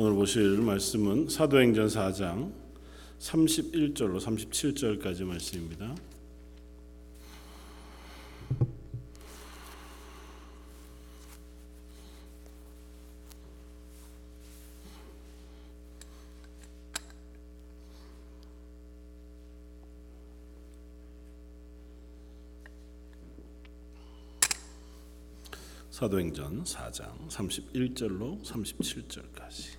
오늘 보실 말씀은 사도행전 4장 31절로 37절까지 말씀입니다. 사도행전 4장 31절로 37절까지.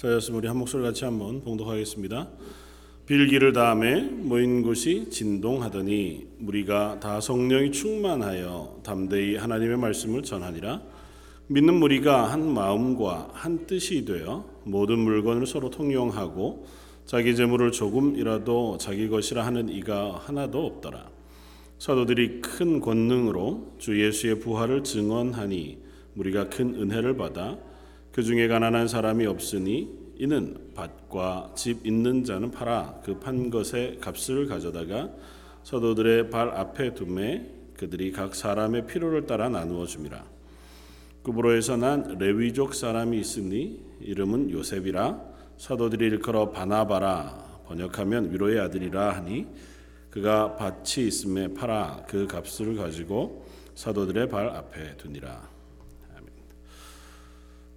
자, 여러분 우리 한 목소리 같이 한번 봉독하겠습니다. 빌기를 다음에 모인 곳이 진동하더니 무리가 다 성령이 충만하여 담대히 하나님의 말씀을 전하니라. 믿는 무리가 한 마음과 한 뜻이 되어 모든 물건을 서로 통용하고 자기 재물을 조금이라도 자기 것이라 하는 이가 하나도 없더라. 사도들이 큰 권능으로 주 예수의 부활을 증언하니 무리가 큰 은혜를 받아 그 중에 가난한 사람이 없으니 이는 밭과 집 있는 자는 팔아 그 판 것의 값을 가져다가 사도들의 발 앞에 두매 그들이 각 사람의 필요를 따라 나누어 줌이라. 구브로에서 난 레위족 사람이 있으니 이름은 요셉이라. 사도들이 일컬어 바나바라 번역하면 위로의 아들이라 하니 그가 밭이 있음에 팔아 그 값을 가지고 사도들의 발 앞에 두니라.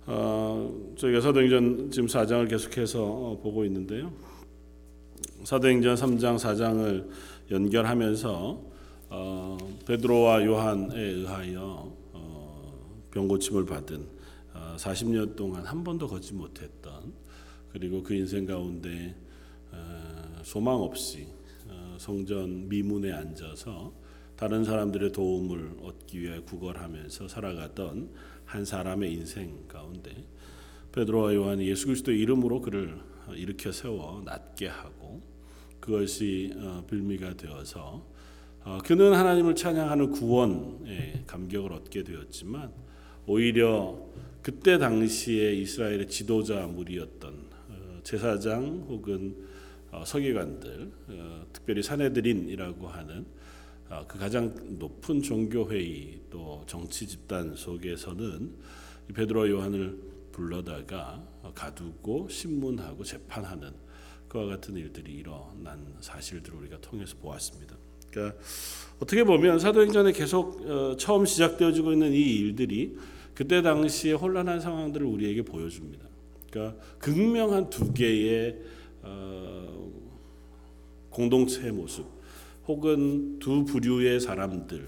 아멘. 저희가 사도행전 지금 4장을 계속해서 보고 있는데요, 사도행전 3장 4장을 연결하면서 베드로와 요한에 의하여 병고침을 받은 40년 동안 한 번도 걷지 못했던, 그리고 그 인생 가운데 소망 없이 성전 미문에 앉아서 다른 사람들의 도움을 얻기 위해 구걸하면서 살아갔던 한 사람의 인생 가운데 베드로와 요한이 예수 그리스도의 이름으로 그를 일으켜 세워 낫게 하고, 그것이 빌미가 되어서 그는 하나님을 찬양하는 구원의 감격을 얻게 되었지만, 오히려 그때 당시에 이스라엘의 지도자 무리였던 제사장 혹은 서기관들, 특별히 산헤드린이라고 하는 그 가장 높은 종교회의 또 정치 집단 속에서는 베드로 요한을 불러다가 가두고 신문하고 재판하는 그와 같은 일들이 일어난 사실들을 우리가 통해서 보았습니다. 그러니까 어떻게 보면 사도행전에 계속 처음 시작되어지고 있는 이 일들이 그때 당시의 혼란한 상황들을 우리에게 보여줍니다. 그러니까 극명한 두 개의 공동체의 모습 혹은 두 부류의 사람들의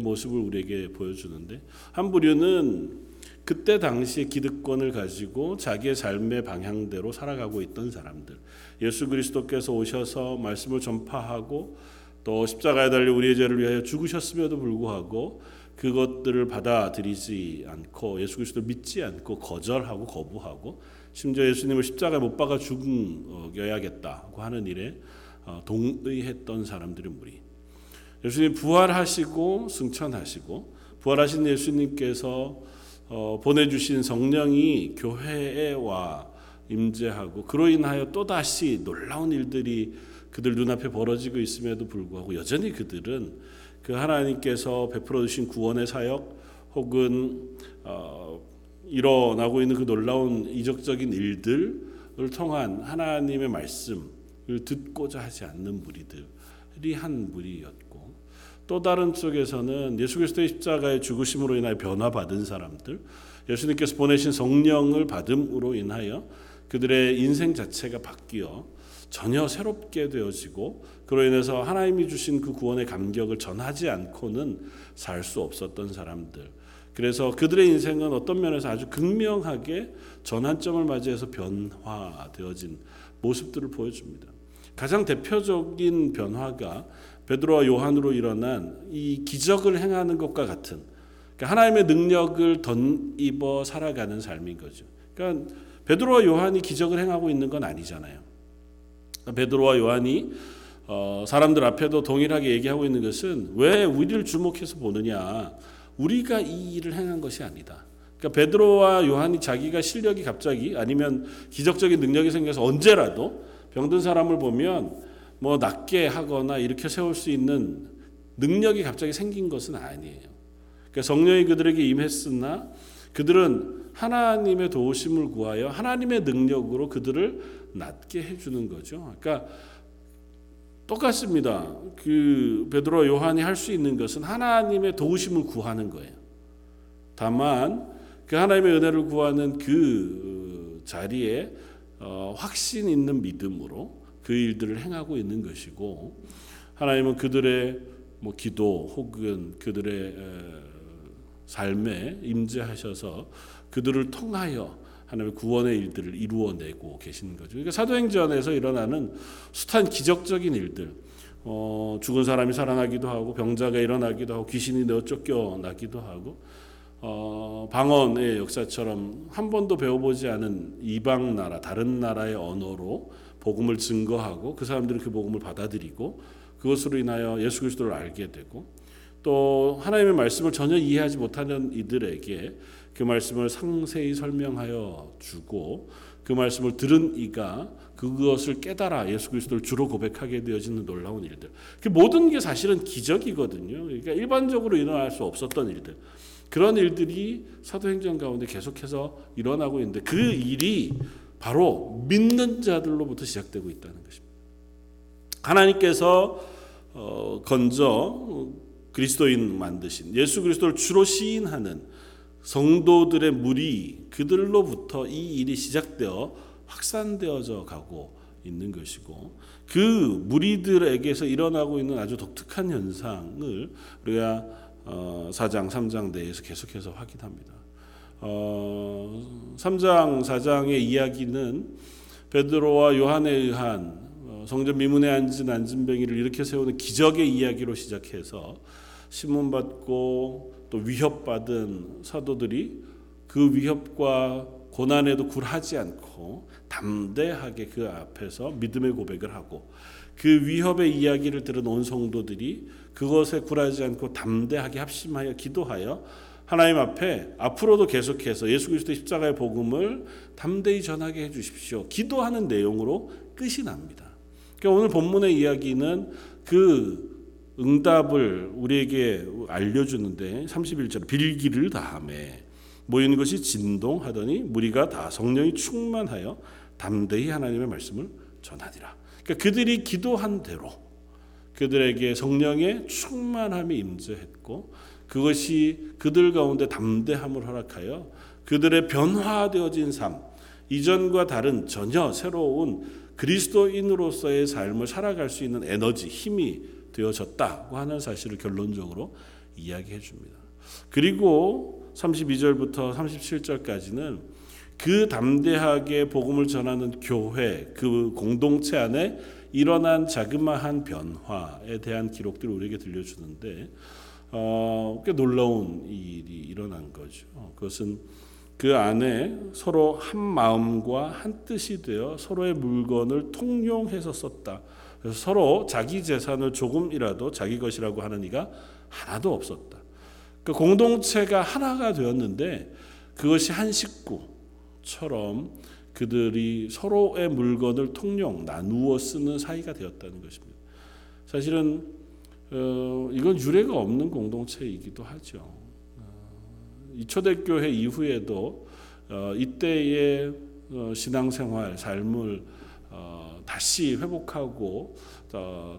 모습을 우리에게 보여주는데, 한 부류는 그때 당시의 기득권을 가지고 자기의 삶의 방향대로 살아가고 있던 사람들, 예수 그리스도께서 오셔서 말씀을 전파하고 또 십자가에 달려 우리의 죄를 위하여 죽으셨음에도 불구하고 그것들을 받아들이지 않고 예수 그리스도를 믿지 않고 거절하고 거부하고, 심지어 예수님을 십자가에 못 박아 죽여야겠다고 하는 일에 동의했던 사람들의 무리. 예수님 부활하시고 승천하시고, 부활하신 예수님께서 보내주신 성령이 교회와 임재하고 그로 인하여 또다시 놀라운 일들이 그들 눈앞에 벌어지고 있음에도 불구하고 여전히 그들은 그 하나님께서 베풀어 주신 구원의 사역 혹은 일어나고 있는 그 놀라운 이적적인 일들을 통한 하나님의 말씀을 듣고자 하지 않는 무리들이 한 무리였고, 또 다른 쪽에서는 예수 그리스도의 십자가의 죽으심으로 인하여 변화받은 사람들, 예수님께서 보내신 성령을 받음으로 인하여 그들의 인생 자체가 바뀌어 전혀 새롭게 되어지고 그로 인해서 하나님이 주신 그 구원의 감격을 전하지 않고는 살 수 없었던 사람들. 그래서 그들의 인생은 어떤 면에서 아주 극명하게 전환점을 맞이해서 변화되어진 모습들을 보여줍니다. 가장 대표적인 변화가 베드로와 요한으로 일어난 이 기적을 행하는 것과 같은, 그러니까 하나님의 능력을 덧입어 살아가는 삶인 거죠. 그러니까 베드로와 요한이 기적을 행하고 있는 건 아니잖아요. 베드로와 요한이 사람들 앞에도 동일하게 얘기하고 있는 것은, 왜 우리를 주목해서 보느냐, 우리가 이 일을 행한 것이 아니다. 그러니까 베드로와 요한이 자기가 실력이 갑자기 아니면 기적적인 능력이 생겨서 언제라도 병든 사람을 보면 뭐 낫게 하거나 일으켜 세울 수 있는 능력이 갑자기 생긴 것은 아니에요. 그러니까 성령이 그들에게 임했으나 그들은 하나님의 도우심을 구하여 하나님의 능력으로 그들을 낫게 해주는 거죠. 그러니까 똑같습니다. 그 베드로와 요한이 할 수 있는 것은 하나님의 도우심을 구하는 거예요. 다만 그 하나님의 은혜를 구하는 그 자리에 확신 있는 믿음으로 그 일들을 행하고 있는 것이고, 하나님은 그들의 뭐 기도 혹은 그들의 삶에 임재하셔서 그들을 통하여 하나님의 구원의 일들을 이루어내고 계시는 거죠. 그러니까 사도행전에서 일어나는 숱한 기적적인 일들, 죽은 사람이 살아나기도 하고, 병자가 일어나기도 하고, 귀신이 내쫓겨나기도 하고, 방언의 역사처럼 한 번도 배워보지 않은 이방 나라, 다른 나라의 언어로 복음을 증거하고 그 사람들은 그 복음을 받아들이고 그것으로 인하여 예수 그리스도를 알게 되고, 또 하나님의 말씀을 전혀 이해하지 못하는 이들에게 그 말씀을 상세히 설명하여 주고, 그 말씀을 들은 이가 그것을 깨달아 예수 그리스도를 주로 고백하게 되어지는 놀라운 일들, 그 모든 게 사실은 기적이거든요. 그러니까 일반적으로 일어날 수 없었던 일들, 그런 일들이 사도행전 가운데 계속해서 일어나고 있는데, 그 일이 바로 믿는 자들로부터 시작되고 있다는 것입니다. 하나님께서 건져 그리스도인 만드신 예수 그리스도를 주로 시인하는 성도들의 무리, 그들로부터 이 일이 시작되어 확산되어져 가고 있는 것이고, 그 무리들에게서 일어나고 있는 아주 독특한 현상을 우리가 4장, 3장 내에서 계속해서 확인합니다. 3장, 4장의 이야기는 베드로와 요한에 의한 성전 미문에 앉은 안진뱅이를 일으켜 세우는 기적의 이야기로 시작해서 신문받고 또 위협받은 사도들이 그 위협과 고난에도 굴하지 않고 담대하게 그 앞에서 믿음의 고백을 하고, 그 위협의 이야기를 들은 온 성도들이 그것에 굴하지 않고 담대하게 합심하여 기도하여 하나님 앞에 앞으로도 계속해서 예수 그리스도의 십자가의 복음을 담대히 전하게 해주십시오, 기도하는 내용으로 끝이 납니다. 그러니까 오늘 본문의 이야기는 그 응답을 우리에게 알려주는데, 31절 빌기를 다함에 모이는 것이 진동하더니 무리가 다 성령이 충만하여 담대히 하나님의 말씀을 전하니라. 그러니까 그들이 기도한 대로 그들에게 성령의 충만함이 임재했고, 그것이 그들 가운데 담대함을 허락하여 그들의 변화되어진 삶, 이전과 다른 전혀 새로운 그리스도인으로서의 삶을 살아갈 수 있는 에너지, 힘이 되어졌다고 하는 사실을 결론적으로 이야기해 줍니다. 그리고 32절부터 37절까지는 그 담대하게 복음을 전하는 교회, 그 공동체 안에 일어난 자그마한 변화에 대한 기록들을 우리에게 들려주는데, 꽤 놀라운 일이 일어난 거죠. 그것은 그 안에 서로 한 마음과 한 뜻이 되어 서로의 물건을 통용해서 썼다. 그래서 서로 자기 재산을 조금이라도 자기 것이라고 하는 이가 하나도 없었다. 그 공동체가 하나가 되었는데, 그것이 한 식구처럼 그들이 서로의 물건을 통용, 나누어 쓰는 사이가 되었다는 것입니다. 사실은 이건 유례가 없는 공동체이기도 하죠. 이 초대교회 이후에도 이때의 신앙생활, 삶을 다시 회복하고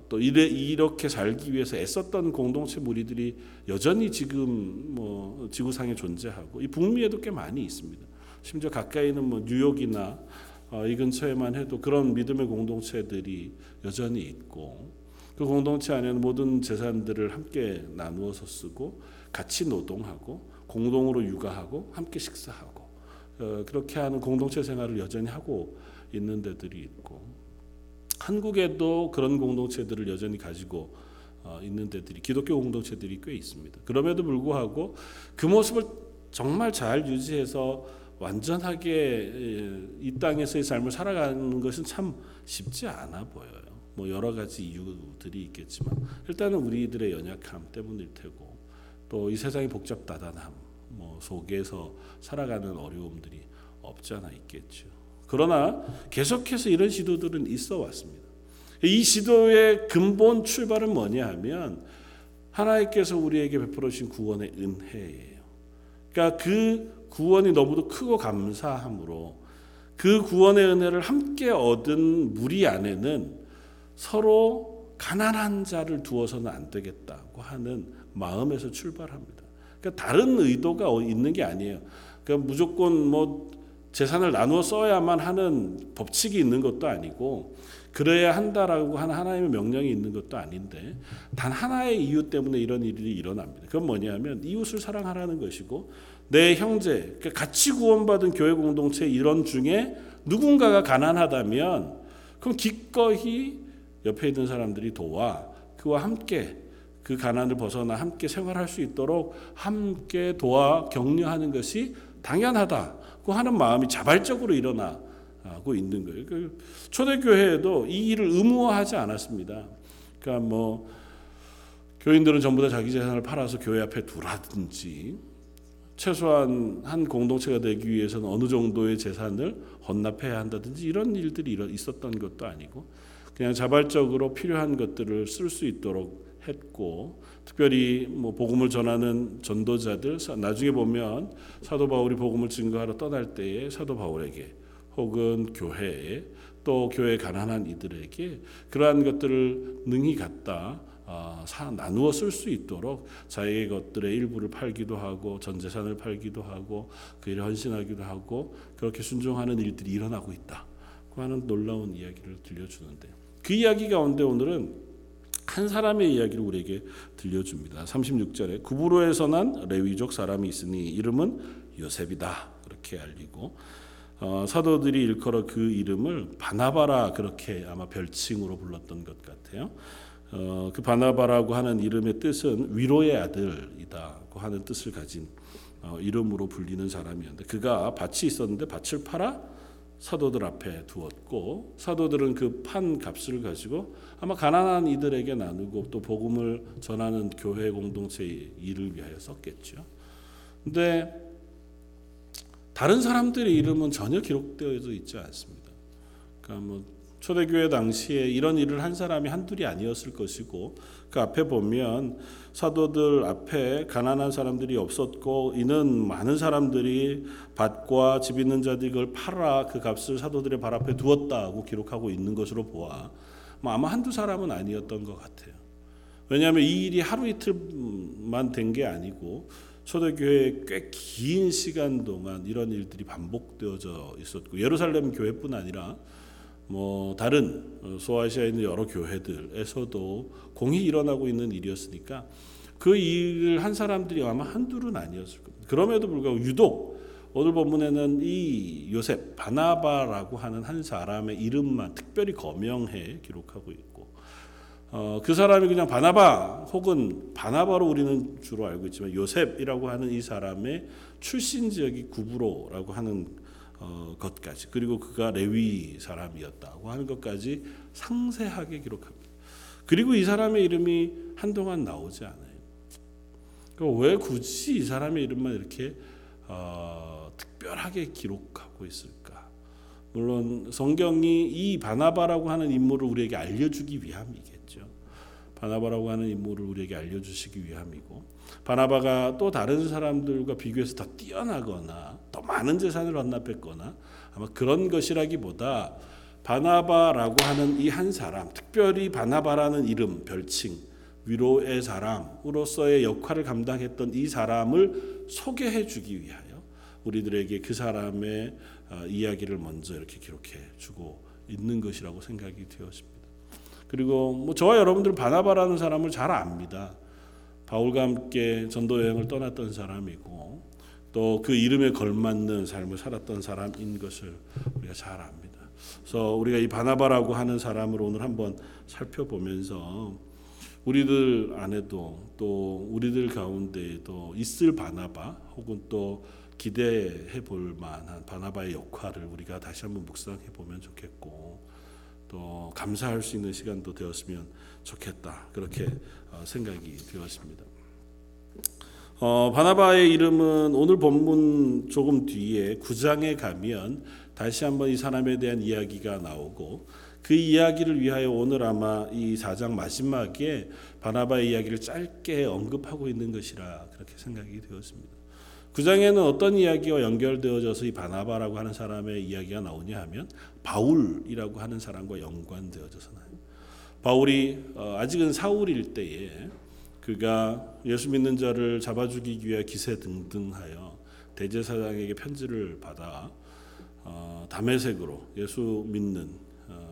또 이렇게 살기 위해서 애썼던 공동체 무리들이 여전히 지금 뭐 지구상에 존재하고, 이 북미에도 꽤 많이 있습니다. 심지어 가까이는 뭐 뉴욕이나 이 근처에만 해도 그런 믿음의 공동체들이 여전히 있고, 그 공동체 안에는 모든 재산들을 함께 나누어서 쓰고, 같이 노동하고, 공동으로 육아하고, 함께 식사하고, 그렇게 하는 공동체 생활을 여전히 하고 있는 데들이 있고, 한국에도 그런 공동체들을 여전히 가지고 있는 데들이, 기독교 공동체들이 꽤 있습니다. 그럼에도 불구하고 그 모습을 정말 잘 유지해서 완전하게 이 땅에서의 삶을 살아가는 것은 참 쉽지 않아 보여요. 뭐 여러 가지 이유들이 있겠지만, 일단은 우리들의 연약함 때문일 테고, 또 이 세상의 복잡다단함 뭐 속에서 살아가는 어려움들이 없지 않아 있겠죠. 그러나 계속해서 이런 시도들은 있어 왔습니다. 이 시도의 근본 출발은 뭐냐 하면, 하나님께서 우리에게 베풀어 주신 구원의 은혜예요. 그러니까 그 구원이 너무도 크고 감사함으로 그 구원의 은혜를 함께 얻은 무리 안에는 서로 가난한 자를 두어서는 안 되겠다고 하는 마음에서 출발합니다. 그러니까 다른 의도가 있는 게 아니에요. 그러니까 무조건 뭐 재산을 나누어 써야만 하는 법칙이 있는 것도 아니고 그래야 한다라고 하는 하나님의 명령이 있는 것도 아닌데 단 하나의 이유 때문에 이런 일이 일어납니다. 그건 뭐냐면 이웃을 사랑하라는 것이고 내 형제, 그러니까 같이 구원받은 교회 공동체 이런 중에 누군가가 가난하다면 그럼 기꺼이 옆에 있는 사람들이 도와 그와 함께 그 가난을 벗어나 함께 생활할 수 있도록 함께 도와 격려하는 것이 당연하다고 하는 마음이 자발적으로 일어나 하고 있는 거예요. 초대교회에도 이 일을 의무화하지 않았습니다. 그러니까 뭐 교인들은 전부 다 자기 재산을 팔아서 교회 앞에 두라든지 최소한 한 공동체가 되기 위해서는 어느 정도의 재산을 헌납해야 한다든지 이런 일들이 있었던 것도 아니고 그냥 자발적으로 필요한 것들을 쓸 수 있도록 했고 특별히 뭐 복음을 전하는 전도자들 나중에 보면 사도 바울이 복음을 증거하러 떠날 때에 사도 바울에게 혹은 교회에 또 교회 가난한 이들에게 그러한 것들을 능히 갖다 나누어 쓸 수 있도록 자기의 것들의 일부를 팔기도 하고 전 재산을 팔기도 하고 그 일에 헌신하기도 하고 그렇게 순종하는 일들이 일어나고 있다 그 하는 놀라운 이야기를 들려주는데 그 이야기 가운데 오늘은 한 사람의 이야기를 우리에게 들려줍니다. 36절에 구브로에서 난 레위족 사람이 있으니 이름은 요셉이다 그렇게 알리고 사도들이 일컬어 그 이름을 바나바라 그렇게 아마 별칭으로 불렀던 것 같아요. 그 바나바라고 하는 이름의 뜻은 위로의 아들이다고 하는 뜻을 가진 이름으로 불리는 사람이었는데 그가 밭이 있었는데 밭을 팔아 사도들 앞에 두었고 사도들은 그 판 값을 가지고 아마 가난한 이들에게 나누고 또 복음을 전하는 교회 공동체의 일을 위하여 썼겠죠. 근데 다른 사람들의 이름은 전혀 기록되어 있지 않습니다. 그러니까 뭐 초대교회 당시에 이런 일을 한 사람이 한둘이 아니었을 것이고 그 앞에 보면 사도들 앞에 가난한 사람들이 없었고 이는 많은 사람들이 밭과 집 있는 자들 그걸 팔아 그 값을 사도들의 발 앞에 두었다고 기록하고 있는 것으로 보아 아마 한두 사람은 아니었던 것 같아요. 왜냐하면 이 일이 하루 이틀만 된 게 아니고 초대교회에 꽤 긴 시간 동안 이런 일들이 반복되어져 있었고 예루살렘 교회뿐 아니라 뭐 다른 소아시아에 있는 여러 교회들에서도 공히 일어나고 있는 일이었으니까 그 일을 한 사람들이 아마 한둘은 아니었을 겁니다. 그럼에도 불구하고 유독 오늘 본문에는 이 요셉 바나바라고 하는 한 사람의 이름만 특별히 거명해 기록하고 있고 그 사람이 그냥 바나바 혹은 바나바로 우리는 주로 알고 있지만 요셉이라고 하는 이 사람의 출신 지역이 구브로라고 하는 것까지 그리고 그가 레위 사람이었다고 하는 것까지 상세하게 기록합니다. 그리고 이 사람의 이름이 한동안 나오지 않아요. 그러니까 왜 굳이 이 사람의 이름만 이렇게 특별하게 기록하고 있을까? 물론 성경이 이 바나바라고 하는 인물을 우리에게 알려주기 위함이겠죠. 바나바라고 하는 인물을 우리에게 알려주시기 위함이고 바나바가 또 다른 사람들과 비교해서 더 뛰어나거나 더 많은 재산을 헌납했거나 아마 그런 것이라기보다 바나바라고 하는 이 한 사람 특별히 바나바라는 이름 별칭 위로의 사람으로서의 역할을 감당했던 이 사람을 소개해 주기 위하여 우리들에게 그 사람의 이야기를 먼저 이렇게 기록해 주고 있는 것이라고 생각이 되어집니다. 그리고 뭐 저와 여러분들은 바나바라는 사람을 잘 압니다. 바울과 함께 전도 여행을 떠났던 사람이고 또 그 이름에 걸맞는 삶을 살았던 사람인 것을 우리가 잘 압니다. 그래서 우리가 이 바나바라고 하는 사람을 오늘 한번 살펴보면서 우리들 안에도 또 우리들 가운데에도 있을 바나바 혹은 또 기대해 볼 만한 바나바의 역할을 우리가 다시 한번 묵상해 보면 좋겠고 또 감사할 수 있는 시간도 되었으면 좋겠다 그렇게 생각이 되었습니다. 바나바의 이름은 오늘 본문 조금 뒤에 9장에 가면 다시 한번 이 사람에 대한 이야기가 나오고 그 이야기를 위하여 오늘 아마 이 4장 마지막에 바나바의 이야기를 짧게 언급하고 있는 것이라 그렇게 생각이 되었습니다. 9장에는 어떤 이야기와 연결되어져서 이 바나바라고 하는 사람의 이야기가 나오냐 하면 바울이라고 하는 사람과 연관되어져서 나요. 바울이 아직은 사울일 때에 그가 예수 믿는 자를 잡아 죽이기 위해 기세 등등하여 대제사장에게 편지를 받아 다메섹으로 예수 믿는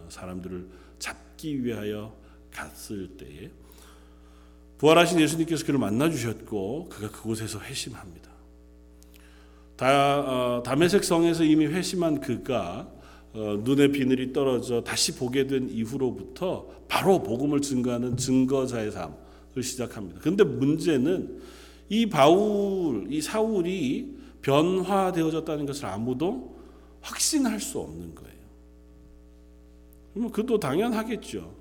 사람들을 잡기 위하여 갔을 때에 부활하신 예수님께서 그를 만나 주셨고 그가 그곳에서 회심합니다. 다메섹 성에서 이미 회심한 그가 눈에 비늘이 떨어져 다시 보게 된 이후로부터 바로 복음을 증거하는 증거자의 삶을 시작합니다. 그런데 문제는 이 바울, 이 사울이 변화되어졌다는 것을 아무도 확신할 수 없는 거예요. 그러면 그도 당연하겠죠.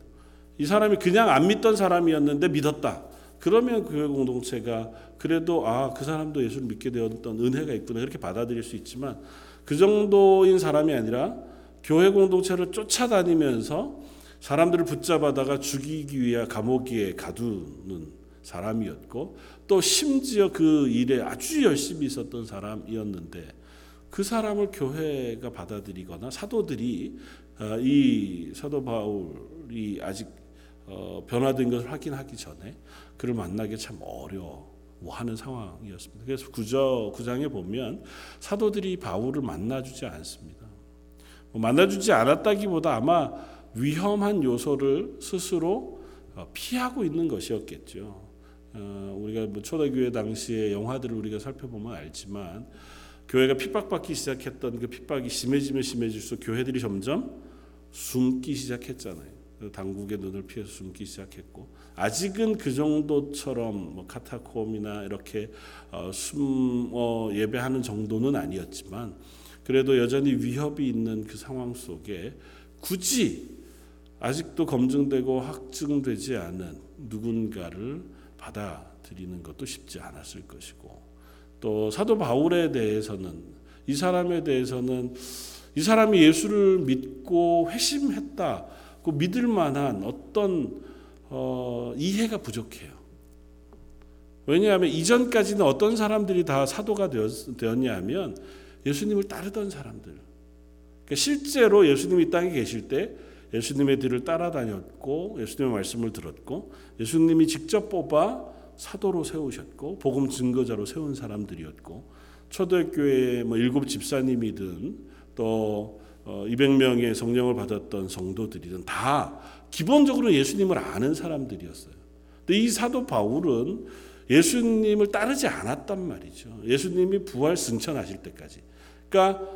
이 사람이 그냥 안 믿던 사람이었는데 믿었다. 그러면 교회 공동체가 그래도 그 사람도 예수를 믿게 되었던 은혜가 있구나 이렇게 받아들일 수 있지만 그 정도인 사람이 아니라 교회 공동체를 쫓아다니면서 사람들을 붙잡아다가 죽이기 위해 감옥에 가두는 사람이었고 또 심지어 그 일에 아주 열심히 있었던 사람이었는데 그 사람을 교회가 받아들이거나 사도들이 이 사도 바울이 아직 변화된 것을 확인하기 전에 그를 만나기 참 어려워하는 상황이었습니다. 그래서 9장에 보면 사도들이 바울을 만나주지 않습니다. 만나주지 않았다기보다 아마 위험한 요소를 스스로 피하고 있는 것이었겠죠. 우리가 초대교회 당시의 영화들을 우리가 살펴보면 알지만 교회가 핍박받기 시작했던 그 핍박이 심해지면 심해질수록 교회들이 점점 숨기 시작했잖아요. 당국의 눈을 피해서 숨기 시작했고 아직은 그 정도처럼 카타콤이나 이렇게 숨어 예배하는 정도는 아니었지만 그래도 여전히 위협이 있는 그 상황 속에 굳이 아직도 검증되고 확증되지 않은 누군가를 받아들이는 것도 쉽지 않았을 것이고 또 사도 바울에 대해서는 이 사람에 대해서는 이 사람이 예수를 믿고 회심했다 그 믿을 만한 어떤 이해가 부족해요. 왜냐하면 이전까지는 어떤 사람들이 다 사도가 되었냐면 예수님을 따르던 사람들. 그러니까 실제로 예수님이 땅에 계실 때 예수님의 뒤를 따라다녔고 예수님의 말씀을 들었고 예수님이 직접 뽑아 사도로 세우셨고 복음 증거자로 세운 사람들이었고 초대교회의 7 집사님이든 또 200명의 성령을 받았던 성도들이든 다 기본적으로 예수님을 아는 사람들이었어요. 근데 이 사도 바울은 예수님을 따르지 않았단 말이죠. 예수님이 부활 승천하실 때까지. 그러니까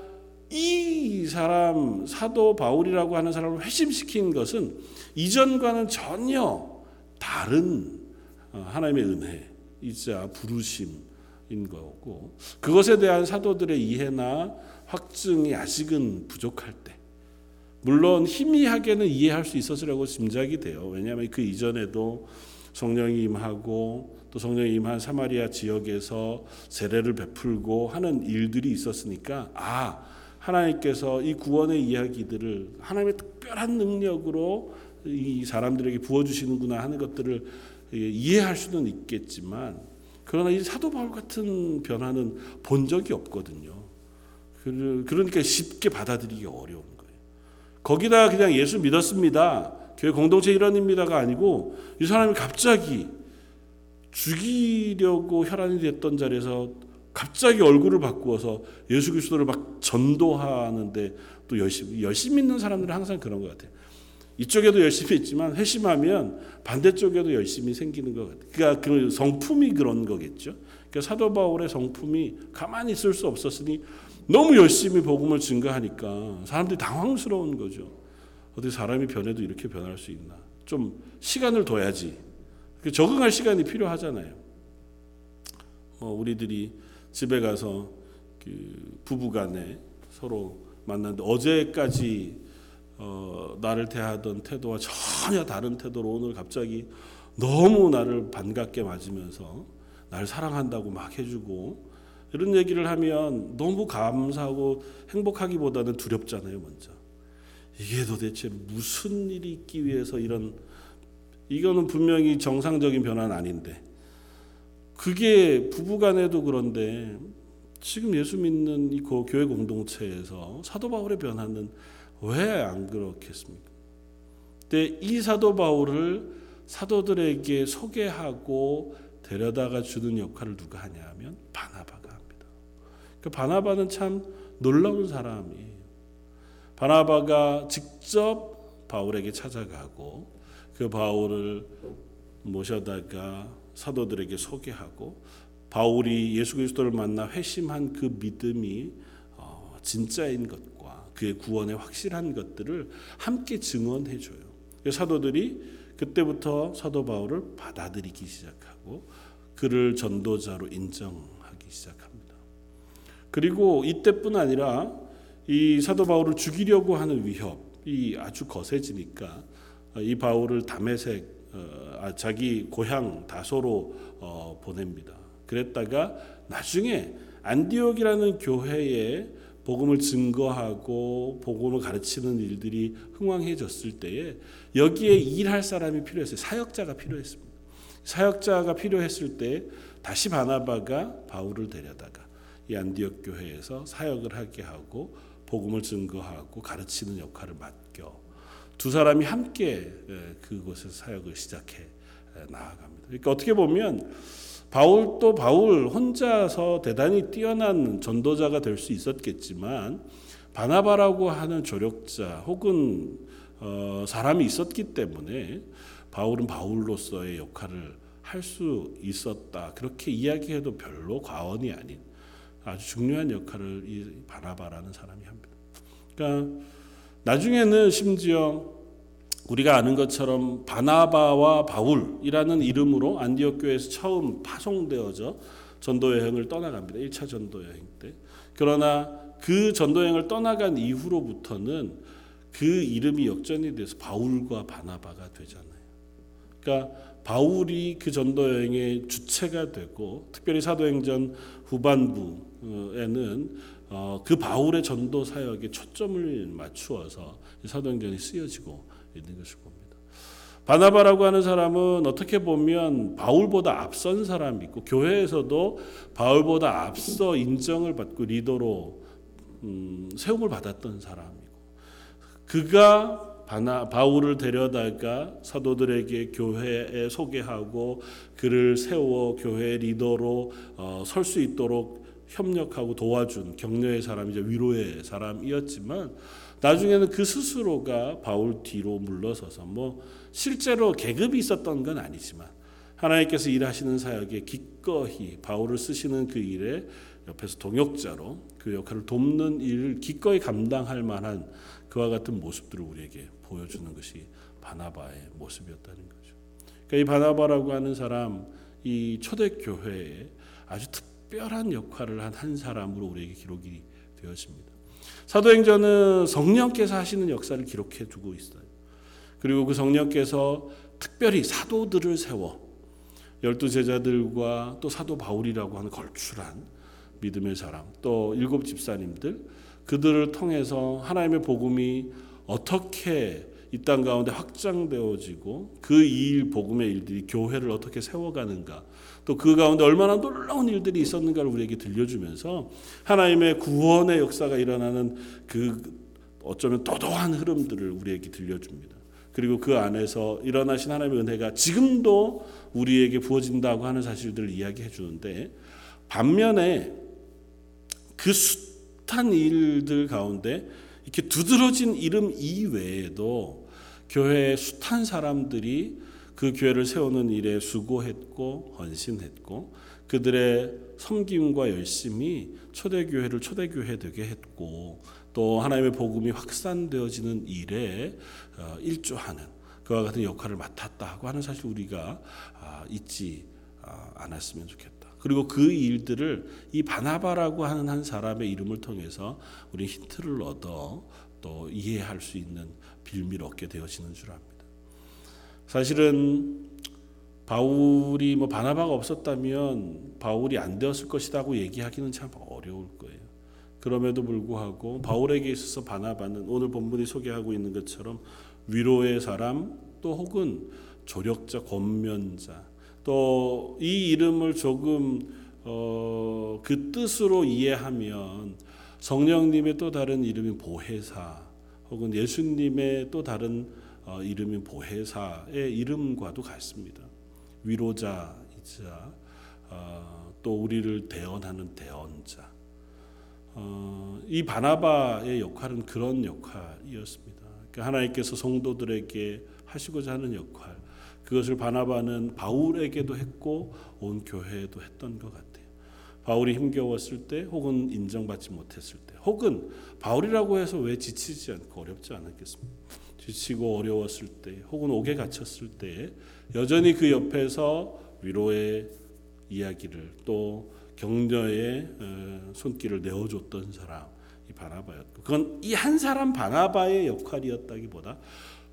이 사람 사도 바울이라고 하는 사람을 회심시킨 것은 이전과는 전혀 다른 하나님의 은혜이자 부르심인 거고 그것에 대한 사도들의 이해나 확증이 아직은 부족할 때 물론 희미하게는 이해할 수 있었으라고 짐작이 돼요. 왜냐하면 그 이전에도 성령이 임하고 또 성령이 임한 사마리아 지역에서 세례를 베풀고 하는 일들이 있었으니까 하나님께서 이 구원의 이야기들을 하나님의 특별한 능력으로 이 사람들에게 부어주시는구나 하는 것들을 이해할 수는 있겠지만 그러나 이 사도 바울 같은 변화는 본 적이 없거든요. 그러니까 쉽게 받아들이기 어려운 거예요. 거기다 그냥 예수 믿었습니다. 교회 공동체 일원입니다가 아니고 이 사람이 갑자기 죽이려고 혈안이 됐던 자리에서 갑자기 얼굴을 바꾸어서 예수 그리스도를 막 전도하는데 또 열심히 있는 사람들은 항상 그런 것 같아요. 이쪽에도 열심히 있지만 회심하면 반대쪽에도 열심히 생기는 것 같아요. 그러니까 그 성품이 그런 거겠죠. 그러니까 사도 바울의 성품이 가만히 있을 수 없었으니 너무 열심히 복음을 증거하니까 사람들이 당황스러운 거죠. 어떻게 사람이 변해도 이렇게 변할 수 있나. 좀 시간을 둬야지. 적응할 시간이 필요하잖아요. 우리들이 집에 가서 부부간에 서로 만났는데 어제까지 나를 대하던 태도와 전혀 다른 태도로 오늘 갑자기 너무 나를 반갑게 맞으면서 나를 사랑한다고 막 해주고 이런 얘기를 하면 너무 감사하고 행복하기보다는 두렵잖아요. 먼저 이게 도대체 무슨 일이 있기 위해서 이런, 이거는 분명히 정상적인 변화는 아닌데, 그게 부부간에도 그런데 지금 예수 믿는 이 교회 공동체에서 사도 바울의 변화는 왜 안 그렇겠습니까? 근데 이 사도 바울을 사도들에게 소개하고 데려다가 주는 역할을 누가 하냐면 바나바가 합니다. 그 바나바는 참 놀라운 사람이에요. 바나바가 직접 바울에게 찾아가고 그 바울을 모셔다가 사도들에게 소개하고, 바울이 예수 그리스도를 만나 회심한 그 믿음이 진짜인 것과 그의 구원의 확실한 것들을 함께 증언해줘요. 사도들이 그때부터 사도 바울을 받아들이기 시작하고 그를 전도자로 인정하기 시작합니다. 그리고 이때뿐 아니라 이 사도 바울을 죽이려고 하는 위협이 아주 거세지니까 이 바울을 다메섹, 자기 고향 다소로 보냅니다. 그랬다가 나중에 안디옥이라는 교회에 복음을 증거하고 복음을 가르치는 일들이 흥왕해졌을 때에 여기에 일할 사람이 필요했어요. 사역자가 필요했습니다. 사역자가 필요했을 때 다시 바나바가 바울을 데려다가 이 안디옥 교회에서 사역을 하게 하고 복음을 증거하고 가르치는 역할을 맡겨, 두 사람이 함께 그곳에서 사역을 시작해 나아갑니다. 그러니까 어떻게 보면 바울도 바울 혼자서 대단히 뛰어난 전도자가 될 수 있었겠지만 바나바라고 하는 조력자 혹은 사람이 있었기 때문에 바울은 바울로서의 역할을 할 수 있었다, 그렇게 이야기해도 별로 과언이 아닌 아주 중요한 역할을 이 바나바라는 사람이 합니다. 그러니까 나중에는 심지어 우리가 아는 것처럼 바나바와 바울이라는 이름으로 안디옥 교회에서 처음 파송되어져 전도 여행을 떠나갑니다. 1차 전도 여행 때. 그러나 그 전도 여행을 떠나간 이후로부터는 그 이름이 역전이 돼서 바울과 바나바가 되잖아요. 그러니까 바울이 그 전도 여행의 주체가 되고, 특별히 사도행전 후반부에는 그 바울의 전도 사역에 초점을 맞추어서 사도행전이 쓰여지고 있는 것을 봅니다. 바나바라고 하는 사람은 어떻게 보면 바울보다 앞선 사람이 있고, 교회에서도 바울보다 앞서 인정을 받고 리더로 세움을 받았던 사람이고, 그가 바울을 데려다가 사도들에게 교회에 소개하고 그를 세워 교회 리더로 설 수 있도록 협력하고 도와준 격려의 사람이자 위로의 사람이었지만, 나중에는 그 스스로가 바울 뒤로 물러서서 실제로 계급이 있었던 건 아니지만 하나님께서 일하시는 사역에 기꺼이 바울을 쓰시는 그 일에 옆에서 동역자로 그 역할을 돕는 일을 기꺼이 감당할 만한 그와 같은 모습들을 우리에게 보여주는 것이 바나바의 모습이었다는 거죠. 그러니까 이 바나바라고 하는 사람, 이 초대교회에 아주 특별한 역할을 한 사람으로 우리에게 기록이 되어집니다. 사도행전은 성령께서 하시는 역사를 기록해 두고 있어요. 그리고 그 성령께서 특별히 사도들을 세워 열두 제자들과 또 사도 바울이라고 하는 걸출한 믿음의 사람, 또 일곱 집사님들, 그들을 통해서 하나님의 복음이 어떻게 이 땅 가운데 확장되어지고 그 일, 복음의 일들이 교회를 어떻게 세워가는가, 또 그 가운데 얼마나 놀라운 일들이 있었는가를 우리에게 들려주면서 하나님의 구원의 역사가 일어나는 그 어쩌면 도도한 흐름들을 우리에게 들려줍니다. 그리고 그 안에서 일어나신 하나님의 은혜가 지금도 우리에게 부어진다고 하는 사실들을 이야기해 주는데, 반면에 그 숱한 일들 가운데 이렇게 두드러진 이름 이외에도 교회의 숱한 사람들이 그 교회를 세우는 일에 수고했고 헌신했고 그들의 섬김과 열심이 초대교회를 초대교회되게 했고, 또 하나님의 복음이 확산되어지는 일에 일조하는 그와 같은 역할을 맡았다고 하는 사실 우리가 잊지 않았으면 좋겠다. 그리고 그 일들을 이 바나바라고 하는 한 사람의 이름을 통해서 우리 힌트를 얻어 또 이해할 수 있는 빌미를 얻게 되어지는 줄 압니다. 사실은 바울이 바나바가 없었다면 바울이 안 되었을 것이라고 얘기하기는 참 어려울 거예요. 그럼에도 불구하고 바울에게 있어서 바나바는 오늘 본문이 소개하고 있는 것처럼 위로의 사람, 또 혹은 조력자, 권면자, 또 이 이름을 조금 그 뜻으로 이해하면 성령님의 또 다른 이름인 보혜사, 혹은 예수님의 또 다른 이름인 보혜사의 이름과도 같습니다. 위로자이자 또 우리를 대언하는 대언자. 이 바나바의 역할은 그런 역할이었습니다. 그러니까 하나님께서 성도들에게 하시고자 하는 역할, 그것을 바나바는 바울에게도 했고 온 교회에도 했던 것 같아요. 바울이 힘겨웠을 때, 혹은 인정받지 못했을 때, 혹은 바울이라고 해서 왜 지치지 않고 어렵지 않았겠습니까? 지치고 어려웠을 때, 혹은 옥에 갇혔을 때 여전히 그 옆에서 위로의 이야기를, 또 격려의 손길을 내어줬던 사람, 이 바나바였고, 그건 이 한 사람 바나바의 역할이었다기보다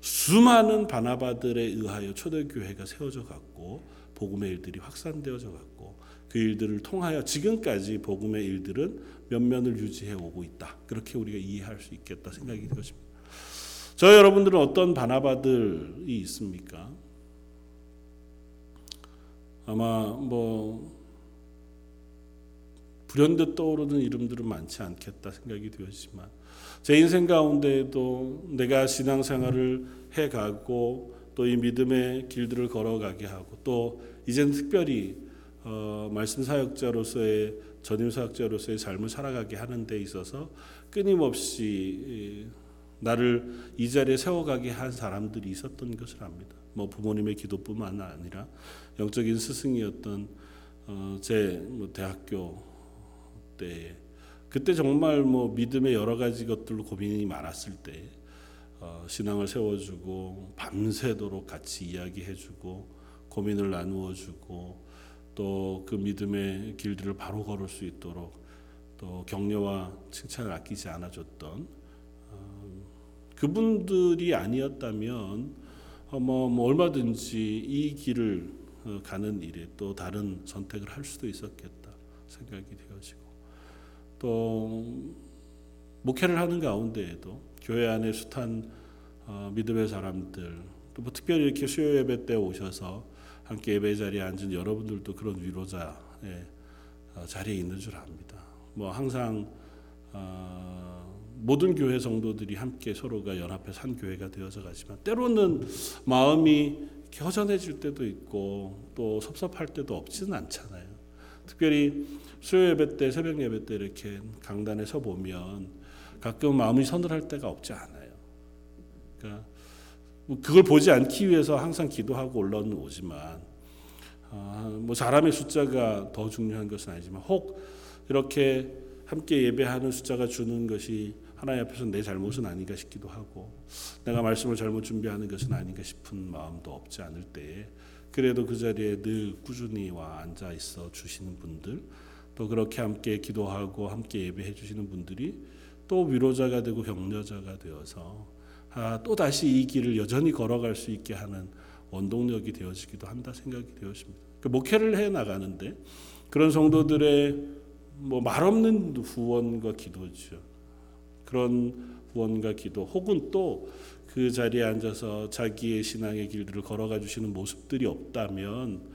수많은 바나바들에 의하여 초대교회가 세워져 갔고 복음의 일들이 확산되어져 갔고, 그 일들을 통하여 지금까지 복음의 일들은 면면을 유지해 오고 있다. 그렇게 우리가 이해할 수 있겠다 생각이 들었습니다. 저희 여러분들은 어떤 바나바들이 있습니까? 아마 불현듯 떠오르는 이름들은 많지 않겠다 생각이 되었지만, 제 인생 가운데에도 내가 신앙생활을 해가고 또 이 믿음의 길들을 걸어가게 하고, 또 이제는 특별히 말씀 사역자로서의, 전임 사역자로서의 삶을 살아가게 하는 데 있어서 끊임없이 나를 이 자리에 세워가게 한 사람들이 있었던 것을 압니다. 부모님의 기도뿐만 아니라 영적인 스승이었던 제 대학교 때, 그때 정말 믿음의 여러 가지 것들로 고민이 많았을 때 신앙을 세워주고 밤새도록 같이 이야기해주고 고민을 나누어주고, 또 그 믿음의 길들을 바로 걸을 수 있도록 또 격려와 칭찬을 아끼지 않아줬던 그분들이 아니었다면 얼마든지 이 길을 가는 일에 또 다른 선택을 할 수도 있었겠다 생각이 되어지고, 또 목회를 하는 가운데에도 교회 안에 숱한 믿음의 사람들, 또 특별히 이렇게 수요 예배 때 오셔서 함께 예배 자리에 앉은 여러분들도 그런 위로자의 자리에 있는 줄 압니다. 항상 모든 교회 성도들이 함께 서로가 연합해 산 교회가 되어서 가지만, 때로는 마음이 허전해질 때도 있고 또 섭섭할 때도 없지는 않잖아요. 특별히 수요 예배 때, 새벽 예배 때 이렇게 강단에 서 보면 가끔 마음이 서늘할 때가 없지 않아요. 그러니까 그걸 보지 않기 위해서 항상 기도하고 올라오는 오지만, 사람의 숫자가 더 중요한 것은 아니지만, 혹 이렇게 함께 예배하는 숫자가 주는 것이 하나님 앞에서 내 잘못은 아닌가 싶기도 하고, 내가 말씀을 잘못 준비하는 것은 아닌가 싶은 마음도 없지 않을 때에, 그래도 그 자리에 늘 꾸준히 와 앉아 있어 주시는 분들, 또 그렇게 함께 기도하고 함께 예배해 주시는 분들이 또 위로자가 되고 격려자가 되어서 또다시 이 길을 여전히 걸어갈 수 있게 하는 원동력이 되어지기도 한다 생각이 되었습니다. 목회를 해나가는데 그런 성도들의 말없는 후원과 기도죠. 그런 후원과 기도, 혹은 또 그 자리에 앉아서 자기의 신앙의 길들을 걸어가 주시는 모습들이 없다면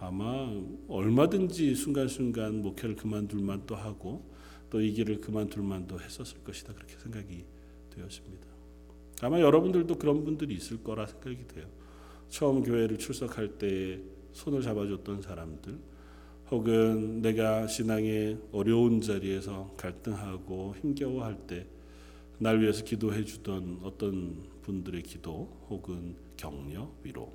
아마 얼마든지 순간순간 목회를 그만둘 만도 하고 또 이 길을 그만둘 만도 했었을 것이다, 그렇게 생각이 되었습니다. 아마 여러분들도 그런 분들이 있을 거라 생각이 돼요. 처음 교회를 출석할 때 손을 잡아줬던 사람들, 혹은 내가 신앙의 어려운 자리에서 갈등하고 힘겨워할 때 날 위해서 기도해 주던 어떤 분들의 기도, 혹은 격려, 위로,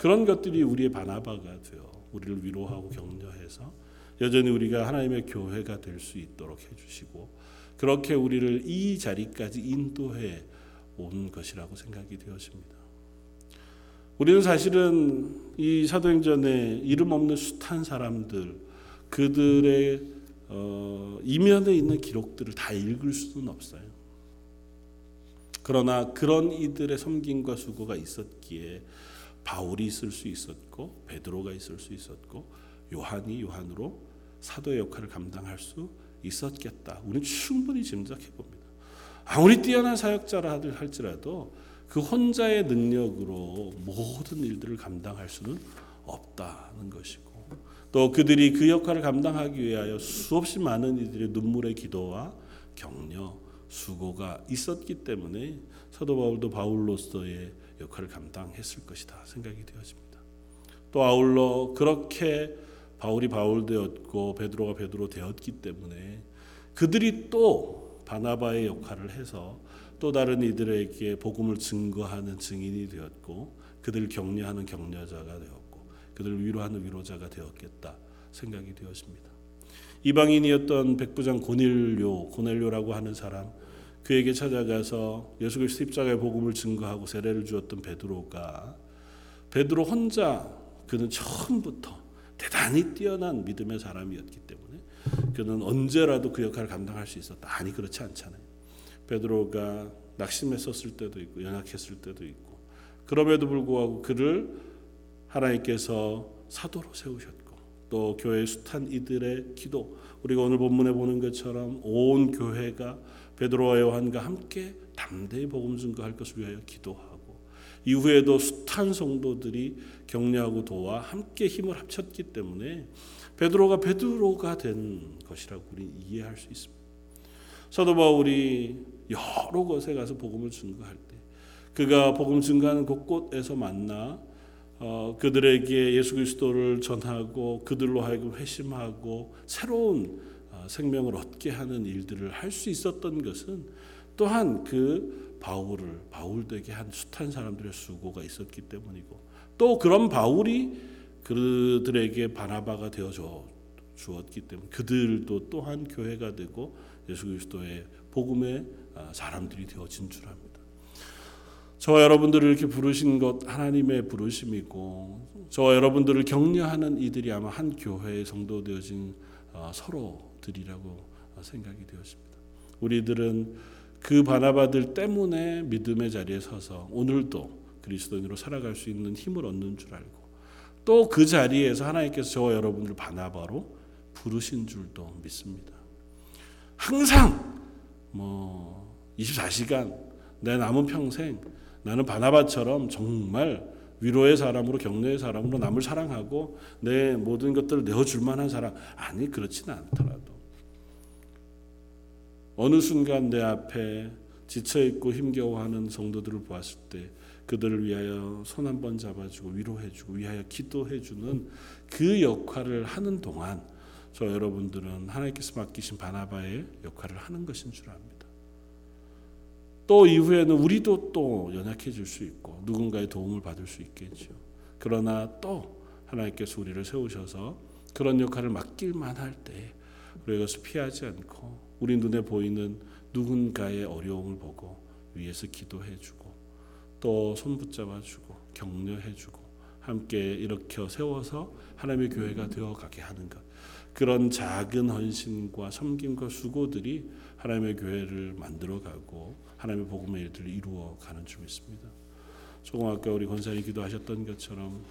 그런 것들이 우리의 바나바가 돼요. 우리를 위로하고 격려해서 여전히 우리가 하나님의 교회가 될 수 있도록 해주시고, 그렇게 우리를 이 자리까지 인도해 온 것이라고 생각이 되어집니다. 우리는 사실은 이 사도행전에 이름 없는 숱한 사람들, 그들의 이면에 있는 기록들을 다 읽을 수는 없어요. 그러나 그런 이들의 섬김과 수고가 있었기에 바울이 있을 수 있었고, 베드로가 있을 수 있었고, 요한이 요한으로 사도의 역할을 감당할 수 있었겠다. 우리는 충분히 짐작해 봅니다. 아무리 뛰어난 사역자라 할지라도 그 혼자의 능력으로 모든 일들을 감당할 수는 없다는 것이고, 또 그들이 그 역할을 감당하기 위하여 수없이 많은 이들의 눈물의 기도와 격려, 수고가 있었기 때문에 사도 바울도 바울로서의 역할을 감당했을 것이다 생각이 되어집니다. 또 아울러 그렇게 바울이 바울되었고 베드로가 베드로되었기 때문에 그들이 또 바나바의 역할을 해서 또 다른 이들에게 복음을 증거하는 증인이 되었고, 그들을 격려하는 격려자가 되었고, 그들을 위로하는 위로자가 되었겠다 생각이 되어집니다. 이방인이었던 백부장 고넬료라고 하는 사람, 그에게 찾아가서 예수 그리스도 십자가의 복음을 증거하고 세례를 주었던 베드로가, 베드로 혼자 그는 처음부터 대단히 뛰어난 믿음의 사람이었기 때문에 그는 언제라도 그 역할을 감당할 수 있었다. 아니, 그렇지 않잖아요. 베드로가 낙심했었을 때도 있고 연약했을 때도 있고, 그럼에도 불구하고 그를 하나님께서 사도로 세우셨고, 또 교회에 숱한 이들의 기도, 우리가 오늘 본문에 보는 것처럼 온 교회가 베드로와 요한과 함께 담대히 복음 증거할 것을 위하여 기도하고, 이후에도 숱한 성도들이 격려하고 도와 함께 힘을 합쳤기 때문에 베드로가 된 것이라고 우리는 이해할 수 있습니다. 사도 바울이 여러 곳에 가서 복음을 증거할 때 그가 복음 증거하는 곳곳에서 만나 그들에게 예수 그리스도를 전하고 그들로 하여금 회심하고 새로운 생명을 얻게 하는 일들을 할 수 있었던 것은 또한 그 바울되게 한 숱한 사람들의 수고가 있었기 때문이고, 또 그런 바울이 그들에게 바나바가 되어 주었기 때문에 그들도 또한 교회가 되고 예수 그리스도의 복음의 사람들이 되어 진출합니다. 저와 여러분들을 이렇게 부르신 것 하나님의 부르심이고, 저와 여러분들을 격려하는 이들이 아마 한 교회의 성도 되어진 서로들이라고 생각이 되어집니다. 우리들은 그 바나바들 때문에 믿음의 자리에 서서 오늘도 그리스도인으로 살아갈 수 있는 힘을 얻는 줄 알고, 또 그 자리에서 하나님께서 저와 여러분들을 바나바로 부르신 줄도 믿습니다. 항상 24시간 내 남은 평생 나는 바나바처럼 정말 위로의 사람으로, 격려의 사람으로 남을 사랑하고 내 모든 것들을 내어줄 만한 사람, 아니, 그렇지는 않더라도 어느 순간 내 앞에 지쳐있고 힘겨워하는 성도들을 보았을 때 그들을 위하여 손 한 번 잡아주고 위로해주고 위하여 기도해주는 그 역할을 하는 동안 저 여러분들은 하나님께서 맡기신 바나바의 역할을 하는 것인 줄 압니다. 또 이후에는 우리도 또 연약해질 수 있고 누군가의 도움을 받을 수 있겠죠. 그러나 또 하나님께서 우리를 세우셔서 그런 역할을 맡길 만할 때 우리가 그것을 피하지 않고 우리 눈에 보이는 누군가의 어려움을 보고 위에서 기도해주고 또 손 붙잡아주고 격려해주고 함께 일으켜 세워서 하나님의 교회가 되어가게 하는 것, 그런 작은 헌신과 섬김과 수고들이 하나님의 교회를 만들어가고 하나님의 복음의 일들을 이루어가는 줄 믿습니다. 조금 아까 우리 권사님 기도하셨던 것처럼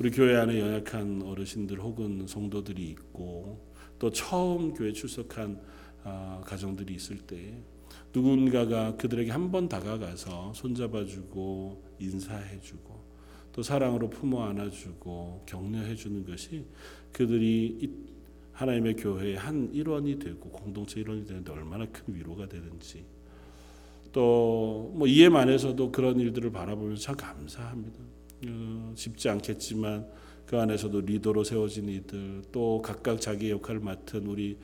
우리 교회 안에 연약한 어르신들 혹은 성도들이 있고, 또 처음 교회 출석한 가정들이 있을 때 누군가가 그들에게 한번 다가가서 손잡아주고 인사해주고 또 사랑으로 품어 안아주고 격려해주는 것이 그들이 하나님의 교회의 한 일원이 되고 공동체 일원이 되는데 얼마나 큰 위로가 되는지, 또 이엠 안에서도 그런 일들을 바라보면서 참 감사합니다. 쉽지 않겠지만 그 안에서도 리더로 세워진 이들, 또 각각 자기 역할을 맡은 우리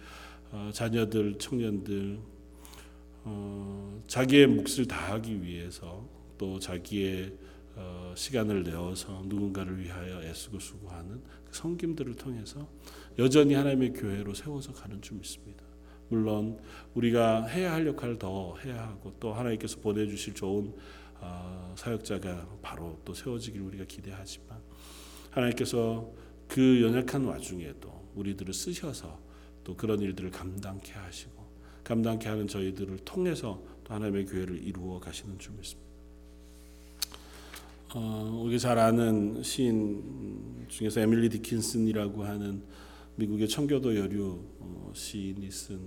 자녀들, 청년들, 자기의 몫을 다하기 위해서 또 자기의 시간을 내어서 누군가를 위하여 애쓰고 수고하는 그 섬김들을 통해서 여전히 하나님의 교회로 세워서 가는 줄 믿습니다. 물론 우리가 해야 할 역할을 더 해야 하고, 또 하나님께서 보내주실 좋은 사역자가 바로 또 세워지길 우리가 기대하지만, 하나님께서 그 연약한 와중에도 우리들을 쓰셔서 또 그런 일들을 감당케 하시고, 감당케 하는 저희들을 통해서 또 하나님의 교회를 이루어 가시는 줄 믿습니다. 우리가 잘 아는 시인 중에서 에밀리 디킨슨이라고 하는 미국의 청교도 여류 시인이 쓴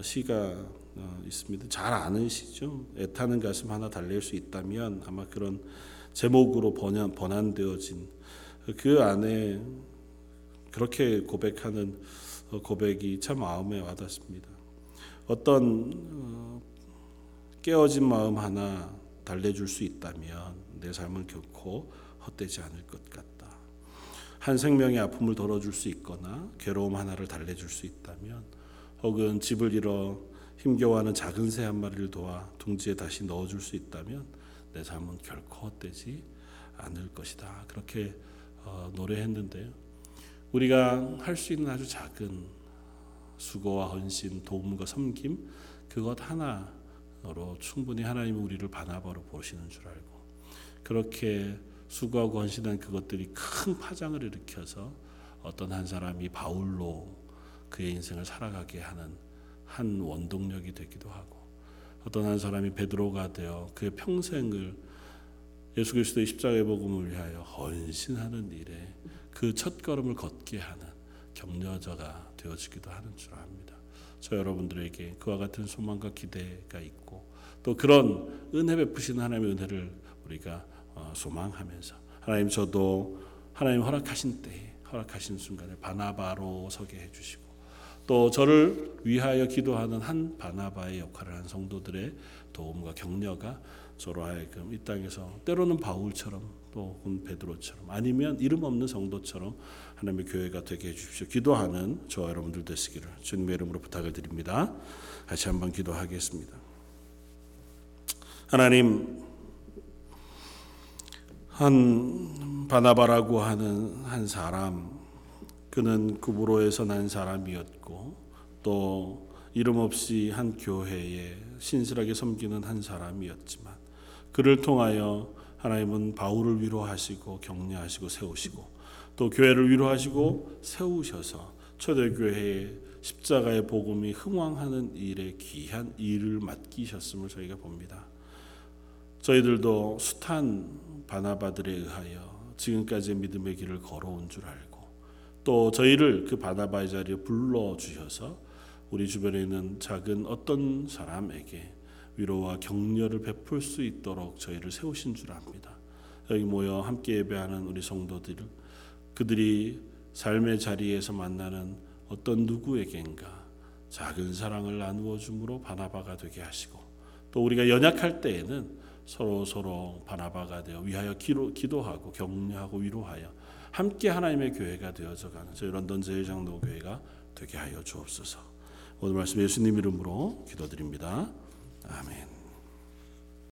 시가 있습니다. 잘 아는 시죠. 애타는 가슴 하나 달랠 수 있다면 아마 그런 제목으로 번안되어진 그 안에 그렇게 고백하는 고백이 참 마음에 와닿습니다. 어떤 깨어진 마음 하나 달래줄 수 있다면 내 삶은 결코 헛되지 않을 것 같다. 한 생명의 아픔을 덜어줄 수 있거나 괴로움 하나를 달래줄 수 있다면, 혹은 집을 잃어 힘겨워하는 작은 새 한 마리를 도와 둥지에 다시 넣어줄 수 있다면 내 삶은 결코 헛되지 않을 것이다. 그렇게 노래했는데요. 우리가 할 수 있는 아주 작은 수고와 헌신, 도움과 섬김, 그것 하나로 충분히 하나님이 우리를 바나바로 보시는 줄 알고, 그렇게 수고하고 헌신한 그것들이 큰 파장을 일으켜서 어떤 한 사람이 바울로 그의 인생을 살아가게 하는 한 원동력이 되기도 하고, 어떤 한 사람이 베드로가 되어 그의 평생을 예수 그리스도의 십자가의 복음을 위하여 헌신하는 일에 그 첫걸음을 걷게 하는 격려자가 되어지기도 하는 줄 압니다. 저 여러분들에게 그와 같은 소망과 기대가 있고, 또 그런 은혜 베푸시는 하나님의 은혜를 우리가 소망하면서, 하나님 저도 하나님 허락하신 때에, 허락하신 순간에 바나바로 서게 해주시고, 또 저를 위하여 기도하는 한 바나바의 역할을 한 성도들의 도움과 격려가 저로 하여금 이 땅에서 때로는 바울처럼, 또 베드로처럼, 아니면 이름 없는 성도처럼 하나님의 교회가 되게 해주십시오. 기도하는 저와 여러분들 되시기를 주님의 이름으로 부탁을 드립니다. 같이 한번 기도하겠습니다. 하나님, 한 바나바라고 하는 한 사람, 그는 구브로에서 난 사람이었고, 또 이름 없이 한 교회에 신실하게 섬기는 한 사람이었지만, 그를 통하여 하나님은 바울을 위로하시고 격려하시고 세우시고, 또 교회를 위로하시고 세우셔서 초대교회의 십자가의 복음이 흥왕하는 일에 귀한 일을 맡기셨음을 저희가 봅니다. 저희들도 숱한 바나바들에 의하여 지금까지의 믿음의 길을 걸어온 줄 알고, 또 저희를 그 바나바의 자리에 불러주셔서 우리 주변에 있는 작은 어떤 사람에게 위로와 격려를 베풀 수 있도록 저희를 세우신 줄 압니다. 여기 모여 함께 예배하는 우리 성도들, 그들이 삶의 자리에서 만나는 어떤 누구에겐가 작은 사랑을 나누어 줌으로 바나바가 되게 하시고, 또 우리가 연약할 때에는 서로 바나바가 되어 위하여 기도하고 격려하고 위로하여 함께 하나님의 교회가 되어져가는 저희 런던 제일장로교회가 되게 하여 주옵소서. 오늘 말씀 예수님 이름으로 기도드립니다. 아멘.